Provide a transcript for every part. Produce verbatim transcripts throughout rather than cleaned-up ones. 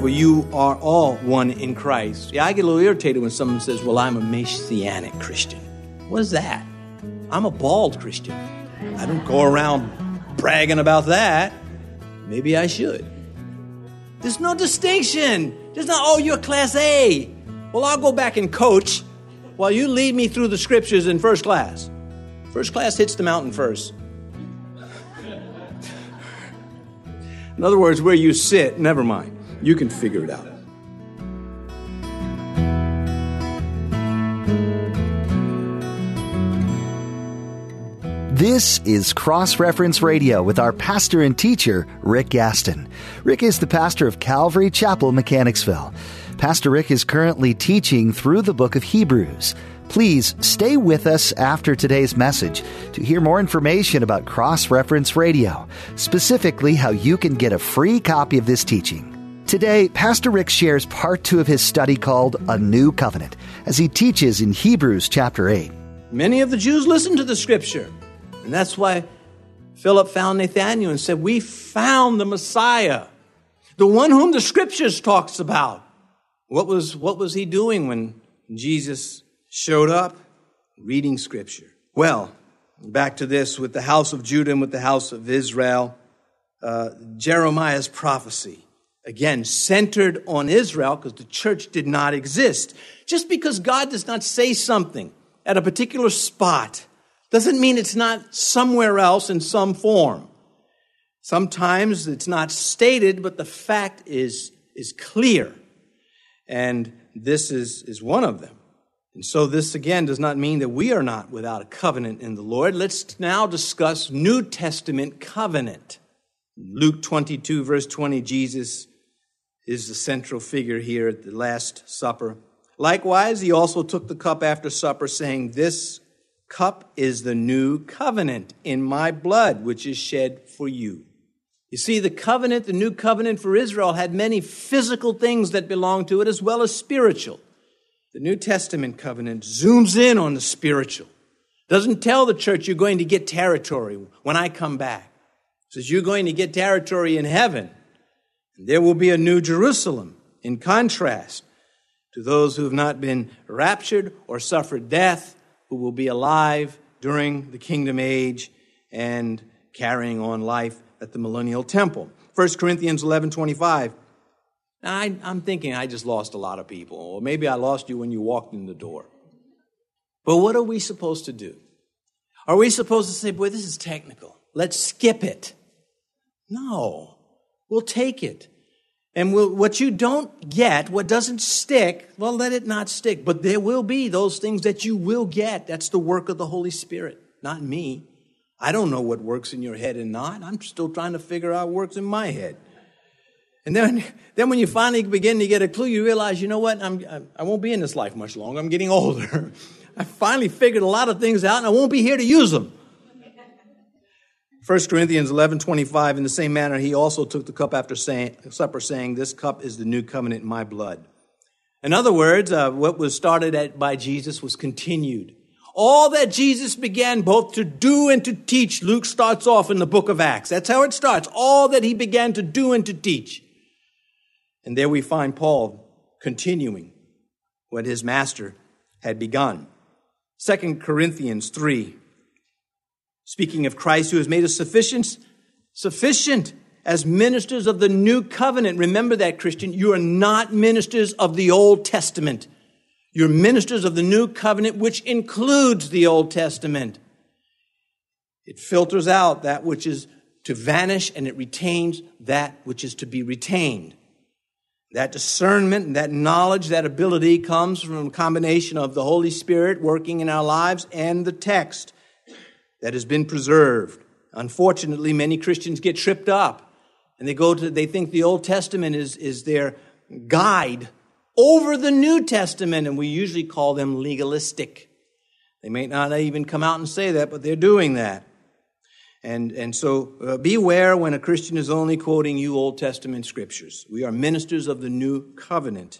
For you are all one in Christ. Yeah, I get a little irritated when someone says, well, I'm a Messianic Christian. What is that? I'm a bald Christian. I don't go around bragging about that. Maybe I should. There's no distinction. There's not, oh, you're class A. Well, I'll go back and coach while you lead me through the scriptures in first class. First class hits the mountain first. In other words, where you sit, never mind. You can figure it out. This is Cross Reference Radio with our pastor and teacher, Rick Gaston. Rick is the pastor of Calvary Chapel, Mechanicsville. Pastor Rick is currently teaching through the book of Hebrews. Please stay with us after today's message to hear more information about Cross Reference Radio, specifically how you can get a free copy of this teaching. Today, Pastor Rick shares part two of his study called A New Covenant, as he teaches in Hebrews chapter eight. Many of the Jews listened to the scripture, and that's why Philip found Nathaniel and said, we found the Messiah, the one whom the scriptures talks about. What was, what was he doing when Jesus showed up? Reading scripture. Well, back to this with the house of Judah and with the house of Israel, uh, Jeremiah's prophecy. Again, centered on Israel because the church did not exist. Just because God does not say something at a particular spot doesn't mean it's not somewhere else in some form. Sometimes it's not stated, but the fact is, is clear. And this is, is one of them. And so this, again, does not mean that we are not without a covenant in the Lord. Let's now discuss New Testament covenant. Luke twenty-two, verse twenty, Jesus is the central figure here at the Last Supper. Likewise, he also took the cup after supper, saying, this cup is the new covenant in my blood, which is shed for you. You see, the covenant, the new covenant for Israel had many physical things that belonged to it as well as spiritual. The New Testament covenant zooms in on the spiritual. Doesn't tell the church you're going to get territory when I come back. It says you're going to get territory in heaven. There will be a new Jerusalem, in contrast to those who have not been raptured or suffered death, who will be alive during the kingdom age and carrying on life at the millennial temple. First Corinthians eleven twenty-five. Now, I, I'm thinking I just lost a lot of people, or maybe I lost you when you walked in the door. But what are we supposed to do? Are we supposed to say, boy, this is technical. Let's skip it. No, we'll take it. And we'll, what you don't get, what doesn't stick, well, let it not stick. But there will be those things that you will get. That's the work of the Holy Spirit, not me. I don't know what works in your head and not. I'm still trying to figure out what works in my head. And then, then when you finally begin to get a clue, you realize, you know what? I'm, I won't be in this life much longer. I'm getting older. I finally figured a lot of things out, and I won't be here to use them. First Corinthians eleven twenty-five, in the same manner, he also took the cup after saying, supper, saying, this cup is the new covenant in my blood. In other words, uh, what was started at, by Jesus was continued. All that Jesus began both to do and to teach, Luke starts off in the book of Acts. That's how it starts. All that he began to do and to teach. And there we find Paul continuing what his master had begun. Second Corinthians three. Speaking of Christ, who has made us sufficient, sufficient as ministers of the new covenant. Remember that, Christian. You are not ministers of the Old Testament. You're ministers of the new covenant, which includes the Old Testament. It filters out that which is to vanish, and it retains that which is to be retained. That discernment, that knowledge, that ability comes from a combination of the Holy Spirit working in our lives and the text that has been preserved. Unfortunately, many Christians get tripped up, and they go to, they think the Old Testament is, is their guide over the New Testament, and we usually call them legalistic. They may not even come out and say that, but they're doing that. And, and so uh, beware when a Christian is only quoting you Old Testament scriptures. We are ministers of the new covenant.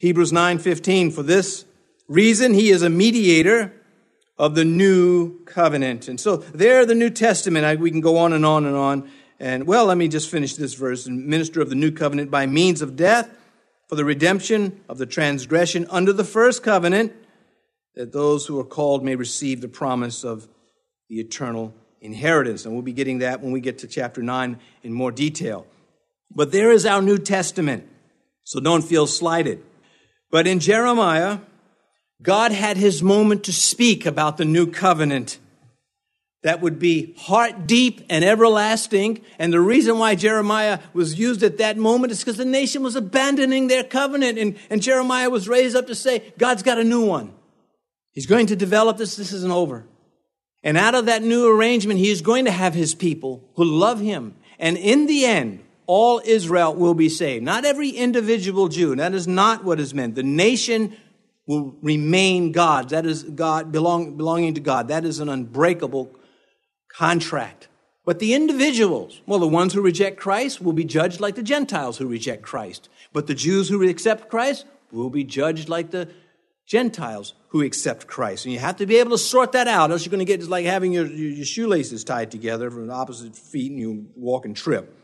Hebrews nine fifteen, for this reason he is a mediator of the new covenant. And so there, the New Testament, I, we can go on and on and on. And, well, let me just finish this verse. Minister of the new covenant by means of death for the redemption of the transgression under the first covenant, that those who are called may receive the promise of the eternal inheritance. And we'll be getting that when we get to chapter nine in more detail. But there is our New Testament, so don't feel slighted. But in Jeremiah, God had his moment to speak about the new covenant that would be heart deep and everlasting. And the reason why Jeremiah was used at that moment is because the nation was abandoning their covenant. And, and Jeremiah was raised up to say, God's got a new one. He's going to develop this. This isn't over. And out of that new arrangement, he is going to have his people who love him. And in the end, all Israel will be saved. Not every individual Jew. That is not what is meant. The nation will remain God's. That is God belong, belonging to God. That is an unbreakable contract. But the individuals, well, the ones who reject Christ will be judged like the Gentiles who reject Christ. But the Jews who accept Christ will be judged like the Gentiles who accept Christ. And you have to be able to sort that out, else you're going to get, it's like having your, your shoelaces tied together from opposite feet and you walk and trip.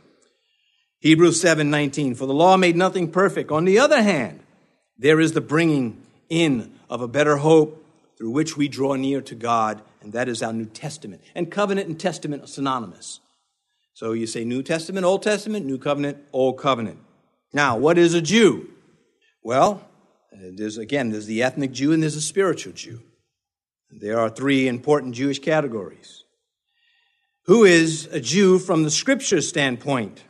Hebrews seven nineteen, for the law made nothing perfect. On the other hand, there is the bringing in of a better hope through which we draw near to God, and that is our New Testament. And covenant and testament are synonymous. So you say New Testament, Old Testament, New Covenant, Old Covenant. Now, what is a Jew? Well, there's again, there's the ethnic Jew and there's a spiritual Jew. There are three important Jewish categories. Who is a Jew from the Scripture standpoint?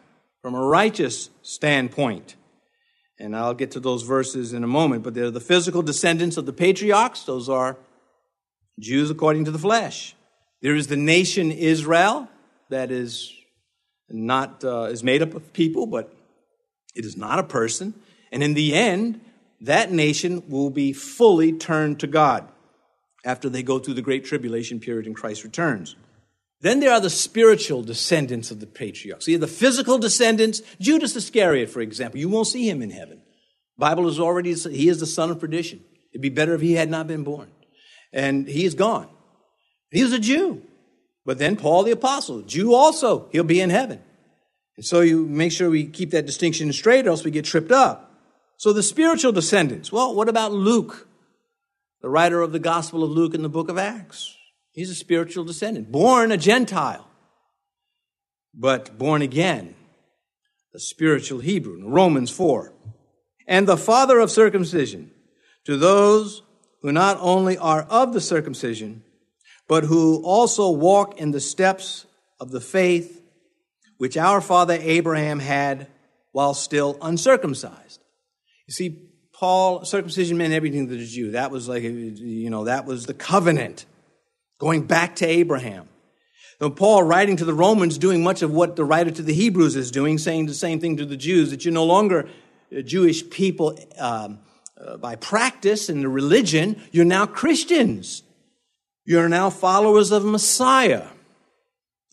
From a righteous standpoint. And I'll get to those verses in a moment, but they're the physical descendants of the patriarchs. Those are Jews according to the flesh. There is the nation Israel that is not uh, is made up of people, but it is not a person. And in the end, that nation will be fully turned to God after they go through the Great Tribulation period and Christ returns. Then there are the spiritual descendants of the patriarchs. See, the physical descendants, Judas Iscariot, for example, you won't see him in heaven. The Bible is already, he is the son of perdition. It'd be better if he had not been born. And he is gone. He was a Jew. But then Paul the apostle, Jew also, he'll be in heaven. And so you make sure we keep that distinction straight or else we get tripped up. So the spiritual descendants, well, what about Luke, the writer of the Gospel of Luke in the book of Acts? He's a spiritual descendant, born a Gentile, but born again, a spiritual Hebrew, in Romans four. And the father of circumcision to those who not only are of the circumcision, but who also walk in the steps of the faith which our father Abraham had while still uncircumcised. You see, Paul, circumcision meant everything to the Jew. That was like, you know, that was the covenant. Going back to Abraham. Now, Paul writing to the Romans, doing much of what the writer to the Hebrews is doing, saying the same thing to the Jews, that you're no longer Jewish people um, uh, by practice and the religion. You're now Christians. You're now followers of Messiah,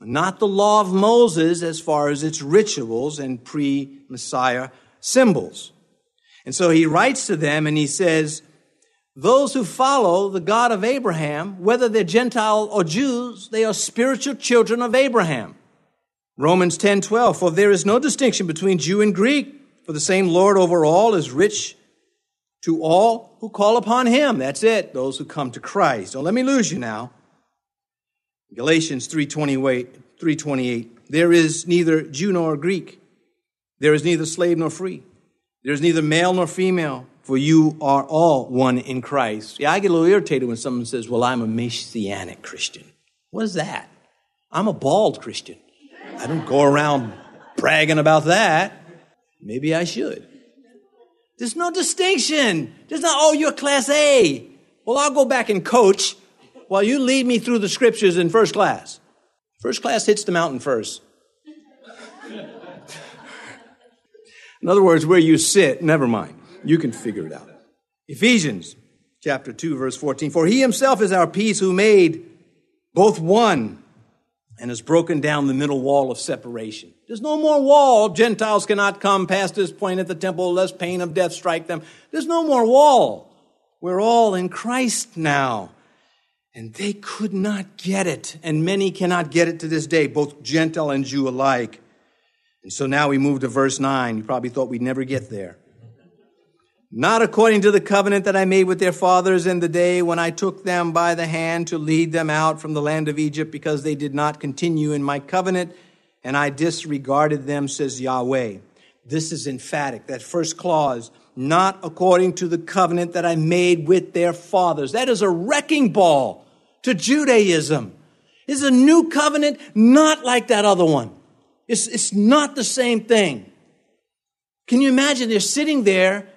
not the law of Moses as far as its rituals and pre-Messiah symbols. And so he writes to them and he says, those who follow the God of Abraham, whether they're Gentile or Jews, they are spiritual children of Abraham. Romans ten twelve, for there is no distinction between Jew and Greek, for the same Lord over all is rich to all who call upon him. That's it, those who come to Christ. Don't let me lose you now. Galatians three twenty-eight, there is neither Jew nor Greek. There is neither slave nor free. There is neither male nor female. For you are all one in Christ. Yeah, I get a little irritated when someone says, well, I'm a Messianic Christian. What is that? I'm a bald Christian. I don't go around bragging about that. Maybe I should. There's no distinction. There's not, oh, you're class A. Well, I'll go back and coach while you lead me through the scriptures in first class. First class hits the mountain first. In other words, where you sit, never mind. You can figure it out. Ephesians chapter two, verse fourteen. For he himself is our peace who made both one and has broken down the middle wall of separation. There's no more wall. Gentiles cannot come past this point at the temple, lest pain of death strike them. There's no more wall. We're all in Christ now. And they could not get it. And many cannot get it to this day, both Gentile and Jew alike. And so now we move to verse nine. You probably thought we'd never get there. Not according to the covenant that I made with their fathers in the day when I took them by the hand to lead them out from the land of Egypt, because they did not continue in my covenant, and I disregarded them, says Yahweh. This is emphatic. That first clause, not according to the covenant that I made with their fathers. That is a wrecking ball to Judaism. It's a new covenant, not like that other one. It's, it's not the same thing. Can you imagine? They're sitting there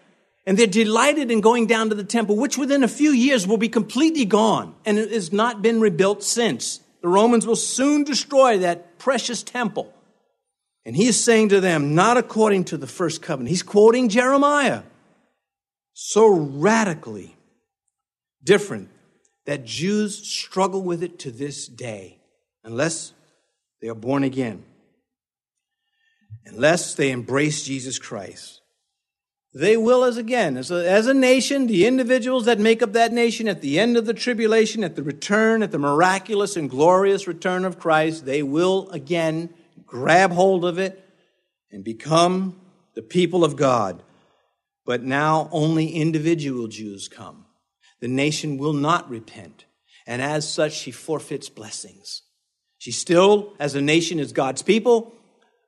and they're delighted in going down to the temple, which within a few years will be completely gone. And it has not been rebuilt since. The Romans will soon destroy that precious temple. And he is saying to them, not according to the first covenant. He's quoting Jeremiah. So radically different that Jews struggle with it to this day, unless they are born again, unless they embrace Jesus Christ. They will, as again, as a, as a nation, the individuals that make up that nation at the end of the tribulation, at the return, at the miraculous and glorious return of Christ, they will again grab hold of it and become the people of God. But now only individual Jews come. The nation will not repent. And as such, she forfeits blessings. She still, as a nation, is God's people,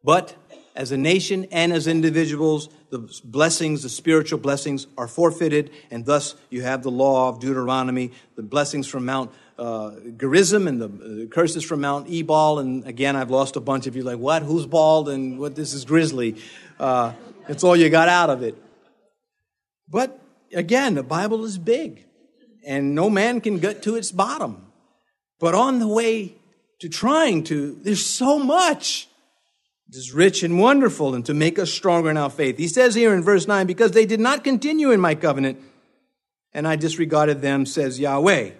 but as a nation and as individuals, the blessings, the spiritual blessings, are forfeited, and thus you have the law of Deuteronomy, the blessings from Mount uh, Gerizim and the uh, curses from Mount Ebal. And again, I've lost a bunch of you like, what? Who's bald? And what? This is grizzly. Uh, that's all you got out of it. But again, the Bible is big, and no man can get to its bottom. But on the way to trying to, there's so much. It is rich and wonderful, and to make us stronger in our faith. He says here in verse nine, because they did not continue in my covenant, and I disregarded them, says Yahweh.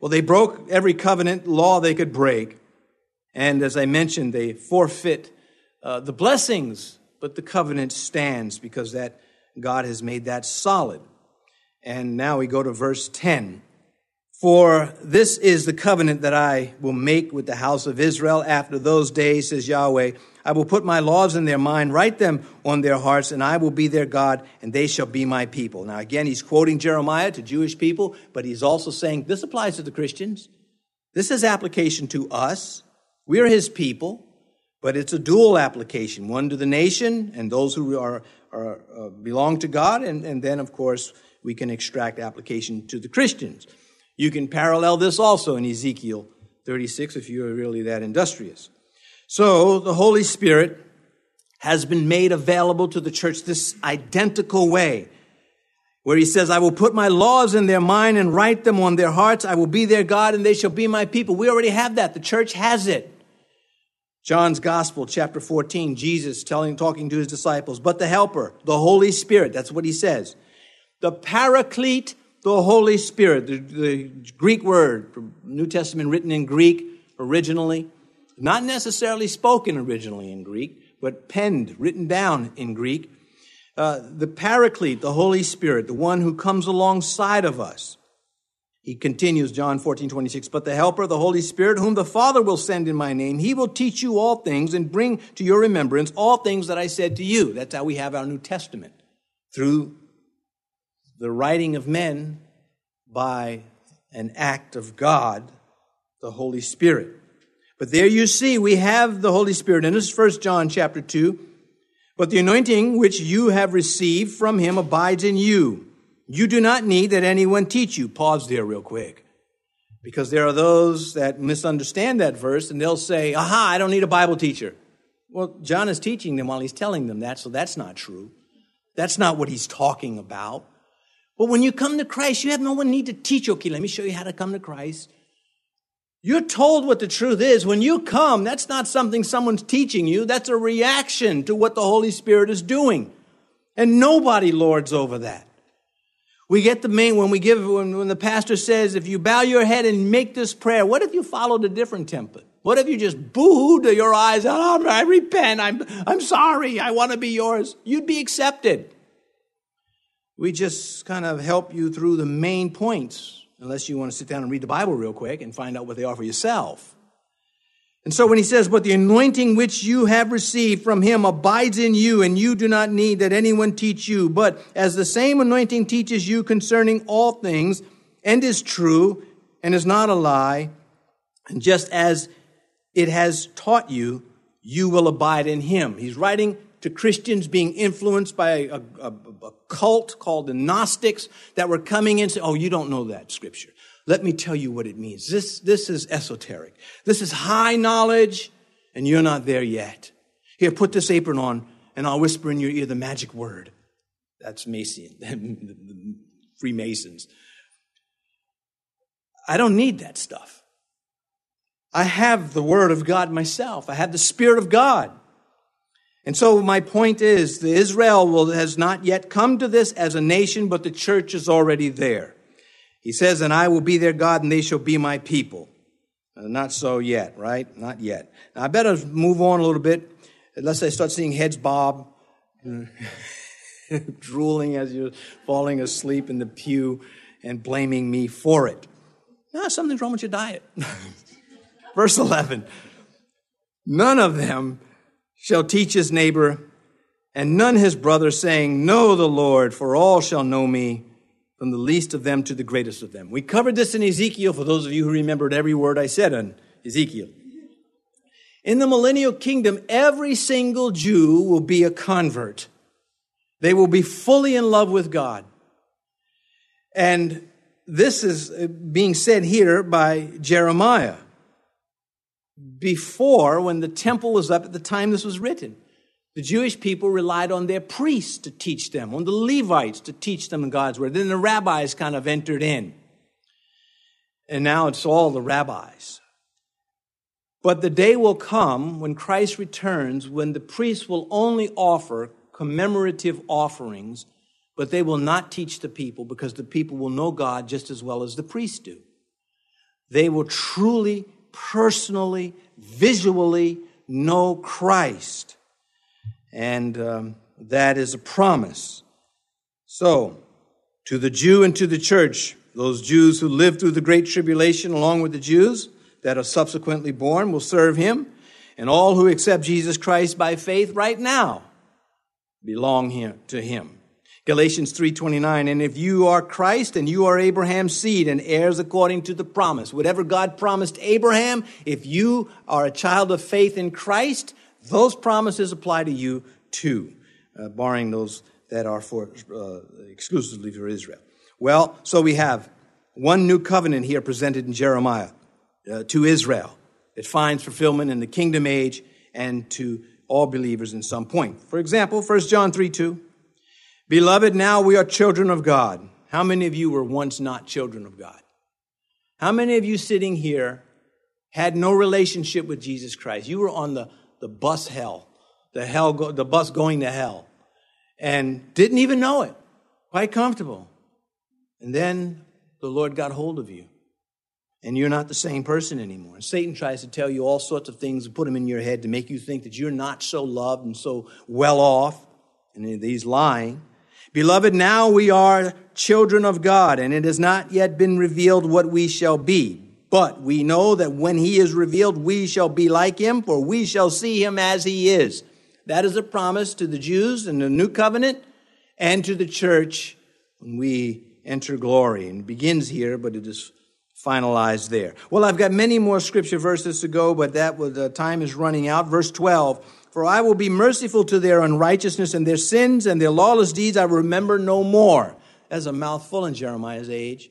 Well, they broke every covenant law they could break. And as I mentioned, they forfeit uh, the blessings, but the covenant stands because that God has made that solid. And now we go to verse ten. For this is the covenant that I will make with the house of Israel after those days, says Yahweh. I will put my laws in their mind, write them on their hearts, and I will be their God, and they shall be my people. Now, again, he's quoting Jeremiah to Jewish people, but he's also saying this applies to the Christians. This is application to us. We're his people, but it's a dual application, one to the nation and those who are, are uh, belong to God, and, and then, of course, we can extract application to the Christians. You can parallel this also in Ezekiel thirty-six if you are really that industrious. So the Holy Spirit has been made available to the church this identical way, where he says, I will put my laws in their mind and write them on their hearts. I will be their God and they shall be my people. We already have that. The church has it. John's Gospel, chapter fourteen, Jesus telling, talking to his disciples, but the helper, the Holy Spirit, that's what he says. The Paraclete, the Holy Spirit, the, the Greek word, New Testament written in Greek originally, not necessarily spoken originally in Greek, but penned, written down in Greek. Uh, the Paraclete, the Holy Spirit, the one who comes alongside of us. He continues, John fourteen, twenty-six, but the Helper, the Holy Spirit, whom the Father will send in my name, he will teach you all things and bring to your remembrance all things that I said to you. That's how we have our New Testament, through the writing of men by an act of God, the Holy Spirit. But there you see, we have the Holy Spirit in us. First John chapter two. But the anointing which you have received from him abides in you. You do not need that anyone teach you. Pause there real quick. Because there are those that misunderstand that verse and they'll say, aha, I don't need a Bible teacher. Well, John is teaching them while he's telling them that, so that's not true. That's not what he's talking about. But when you come to Christ, you have no one need to teach. Okay, let me show you how to come to Christ. You're told what the truth is. When you come, that's not something someone's teaching you. That's a reaction to what the Holy Spirit is doing. And nobody lords over that. We get the main, when we give, when, when the pastor says, if you bow your head and make this prayer, what if you followed a different template? What if you just boo-hooed your eyes out? Oh, I repent. I'm, I'm sorry. I want to be yours. You'd be accepted. We just kind of help you through the main points unless you want to sit down and read the Bible real quick and find out what they are for yourself. And so when he says, but the anointing which you have received from him abides in you, and you do not need that anyone teach you. But as the same anointing teaches you concerning all things, and is true, and is not a lie, and just as it has taught you, you will abide in him. He's writing to Christians being influenced by a, a, a cult called the Gnostics that were coming in and saying, oh, you don't know that scripture. Let me tell you what it means. This, this is esoteric. This is high knowledge, and you're not there yet. Here, put this apron on, and I'll whisper in your ear the magic word. That's Mason, the Freemasons. I don't need that stuff. I have the word of God myself. I have the Spirit of God. And so my point is, the Israel will, has not yet come to this as a nation, but the church is already there. He says, and I will be their God, and they shall be my people. Not so yet, right? Not yet. Now, I better move on a little bit, unless I start seeing heads bob, drooling as you're falling asleep in the pew, and blaming me for it. No, something's wrong with your diet. Verse eleven, none of them shall teach his neighbor, and none his brother, saying, know the Lord, for all shall know me, from the least of them to the greatest of them. We covered this in Ezekiel, for those of you who remembered every word I said in Ezekiel. In the millennial kingdom, every single Jew will be a convert. They will be fully in love with God. And this is being said here by Jeremiah. Before, when the temple was up at the time this was written, the Jewish people relied on their priests to teach them, on the Levites to teach them God's word. Then the rabbis kind of entered in. And now it's all the rabbis. But the day will come when Christ returns, when the priests will only offer commemorative offerings, but they will not teach the people, because the people will know God just as well as the priests do. They will truly, personally, visually know Christ. And um, that is a promise. So, to the Jew and to the church, those Jews who lived through the Great Tribulation along with the Jews that are subsequently born will serve him. And all who accept Jesus Christ by faith right now belong him, to him. Galatians three twenty-nine, and if you are Christ, and you are Abraham's seed and heirs according to the promise. Whatever God promised Abraham, if you are a child of faith in Christ, those promises apply to you too, uh, barring those that are for uh, exclusively for Israel. Well, so we have one new covenant here presented in Jeremiah uh, to Israel. It finds fulfillment in the kingdom age and to all believers in some point. For example, First John three two, beloved, now we are children of God. How many of you were once not children of God? How many of you sitting here had no relationship with Jesus Christ? You were on the The bus hell, the hell, go, the bus going to hell, and didn't even know it. Quite comfortable. And then the Lord got hold of you, and you're not the same person anymore. And Satan tries to tell you all sorts of things and put them in your head to make you think that you're not so loved and so well off, and he's lying. Beloved, now we are children of God, and it has not yet been revealed what we shall be. But we know that when he is revealed, we shall be like him, for we shall see him as he is. That is a promise to the Jews in the new covenant and to the church when we enter glory. And it begins here, but it is finalized there. Well, I've got many more scripture verses to go, but that was, the time is running out. Verse twelve, for I will be merciful to their unrighteousness, and their sins and their lawless deeds I remember no more. That's a mouthful in Jeremiah's age.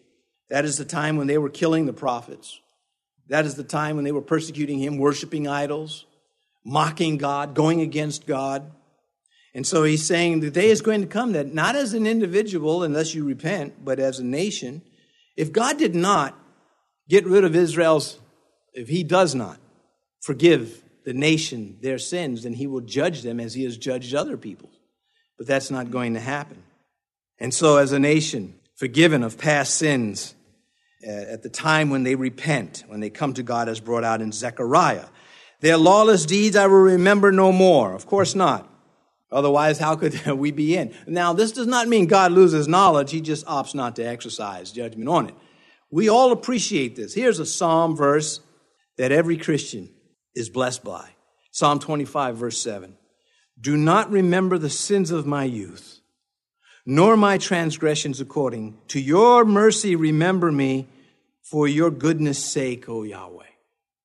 That is the time when they were killing the prophets. That is the time when they were persecuting him, worshiping idols, mocking God, going against God. And so he's saying the day is going to come that not as an individual, unless you repent, but as a nation, if God did not get rid of Israel's, if he does not forgive the nation their sins, then he will judge them as he has judged other people. But that's not going to happen. And so as a nation, forgiven of past sins, at the time when they repent, when they come to God as brought out in Zechariah. Their lawless deeds I will remember no more. Of course not. Otherwise, how could we be in? Now, this does not mean God loses knowledge. He just opts not to exercise judgment on it. We all appreciate this. Here's a Psalm verse that every Christian is blessed by. Psalm twenty-five, verse seven. Do not remember the sins of my youth, nor my transgressions according to your mercy. Remember me for your goodness' sake, O Yahweh.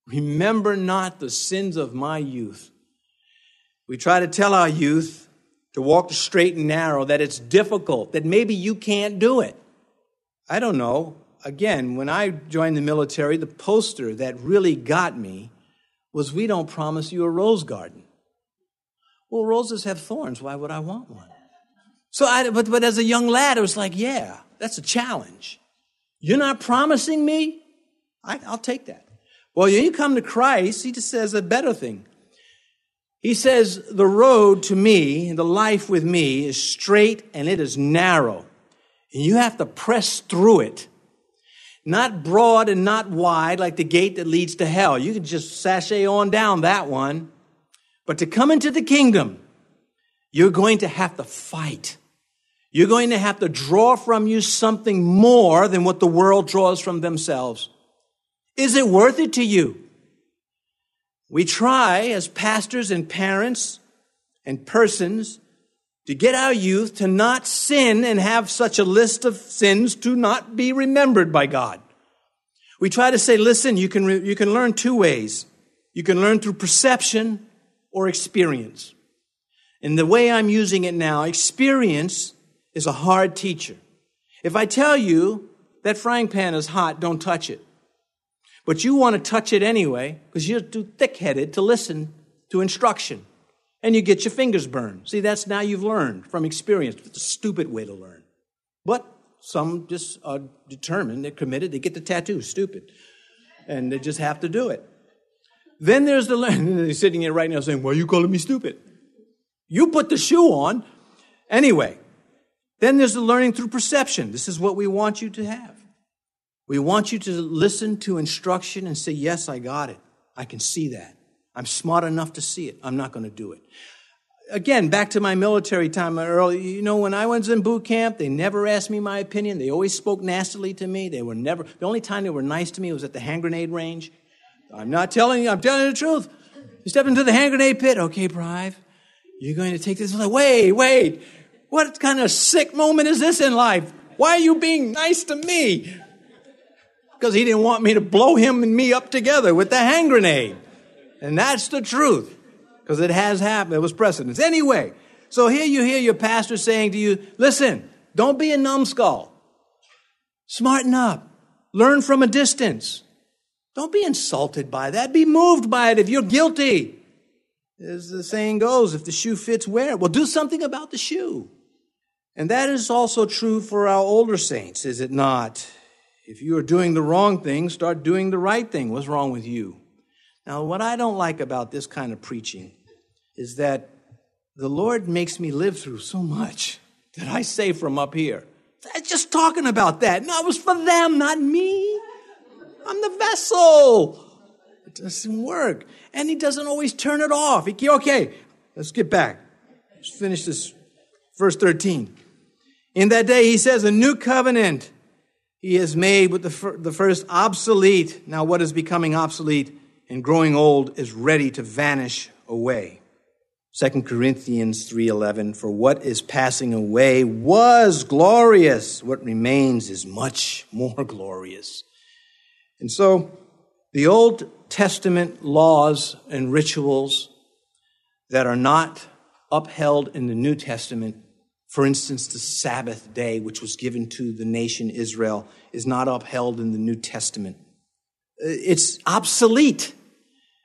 Remember not the sins of my youth. We try to tell our youth to walk the straight and narrow, that it's difficult, that maybe you can't do it. I don't know. Again, when I joined the military, the poster that really got me was, we don't promise you a rose garden. Well, roses have thorns. Why would I want one? So, I, but, but as a young lad, it was like, yeah, that's a challenge. You're not promising me? I, I'll take that. Well, when you come to Christ, he just says a better thing. He says, the road to me, the life with me, is straight and it is narrow. And you have to press through it. Not broad and not wide like the gate that leads to hell. You can just sashay on down that one. But to come into the kingdom, you're going to have to fight. You're going to have to draw from you something more than what the world draws from themselves. Is it worth it to you? We try as pastors and parents and persons to get our youth to not sin and have such a list of sins to not be remembered by God. We try to say, listen, you can, re- you can learn two ways. You can learn through perception or experience. And the way I'm using it now, experience is a hard teacher. If I tell you that frying pan is hot, don't touch it. But you want to touch it anyway because you're too thick-headed to listen to instruction. And you get your fingers burned. See, that's now you've learned from experience. It's a stupid way to learn. But some just are determined, they're committed, they get the tattoo, stupid. And they just have to do it. Then there's the learn. They're sitting here right now saying, why are you calling me stupid? You put the shoe on. Anyway, then there's the learning through perception. This is what we want you to have. We want you to listen to instruction and say, yes, I got it. I can see that. I'm smart enough to see it. I'm not going to do it. Again, back to my military time early. You know, when I was in boot camp, they never asked me my opinion. They always spoke nastily to me. They were never, the only time they were nice to me was at the hand grenade range. I'm not telling you, I'm telling you the truth. You step into the hand grenade pit. Okay, Prive, you're going to take this. Wait, wait. What kind of sick moment is this in life? Why are you being nice to me? Because he didn't want me to blow him and me up together with the hand grenade. And that's the truth, because it has happened. It was precedence. Anyway, so here you hear your pastor saying to you, listen, don't be a numbskull. Smarten up. Learn from a distance. Don't be insulted by that. Be moved by it if you're guilty. As the saying goes, if the shoe fits, wear it. Well, do something about the shoe. And that is also true for our older saints, is it not? If you are doing the wrong thing, start doing the right thing. What's wrong with you? Now, what I don't like about this kind of preaching is that the Lord makes me live through so much that I say from up here, just talking about that. No, it was for them, not me. I'm the vessel. It doesn't work. And he doesn't always turn it off. He, okay, let's get back. Let's finish this. Verse thirteen. In that day, he says, a new covenant he has made with the, fir- the first obsolete. Now, what is becoming obsolete and growing old is ready to vanish away. Second Corinthians three eleven, for what is passing away was glorious. What remains is much more glorious. And so the Old Testament laws and rituals that are not upheld in the New Testament, for instance, the Sabbath day, which was given to the nation Israel, is not upheld in the New Testament. It's obsolete.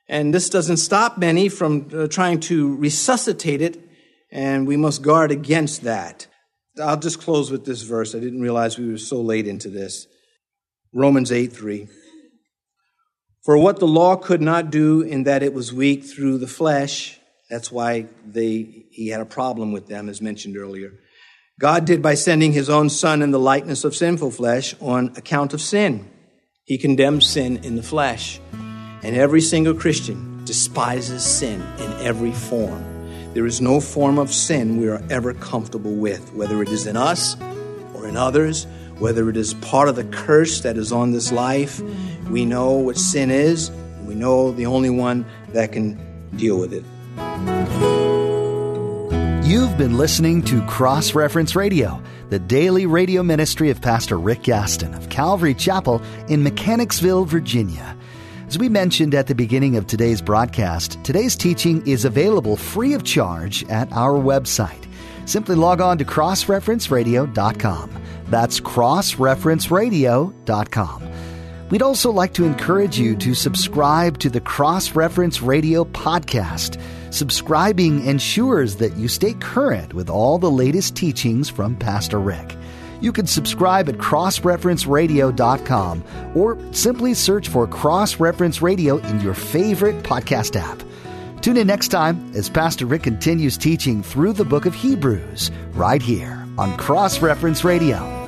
And this doesn't stop many from uh, trying to resuscitate it, and we must guard against that. I'll just close with this verse. I didn't realize we were so late into this. Romans eight three. For what the law could not do in that it was weak through the flesh, that's why they he had a problem with them, as mentioned earlier. God did by sending his own Son in the likeness of sinful flesh on account of sin. He condemns sin in the flesh, and every single Christian despises sin in every form. There is no form of sin we are ever comfortable with, whether it is in us or in others, whether it is part of the curse that is on this life. We know what sin is, and we know the only one that can deal with it. You've been listening to Cross Reference Radio, the daily radio ministry of Pastor Rick Gaston of Calvary Chapel in Mechanicsville, Virginia. As we mentioned at the beginning of today's broadcast, today's teaching is available free of charge at our website. Simply log on to cross reference radio dot com. That's cross reference radio dot com. We'd also like to encourage you to subscribe to the Cross Reference Radio podcast. Subscribing ensures that you stay current with all the latest teachings from Pastor Rick. You can subscribe at cross reference radio dot com or simply search for Cross Reference Radio in your favorite podcast app. Tune in next time as Pastor Rick continues teaching through the book of Hebrews right here on Cross Reference Radio.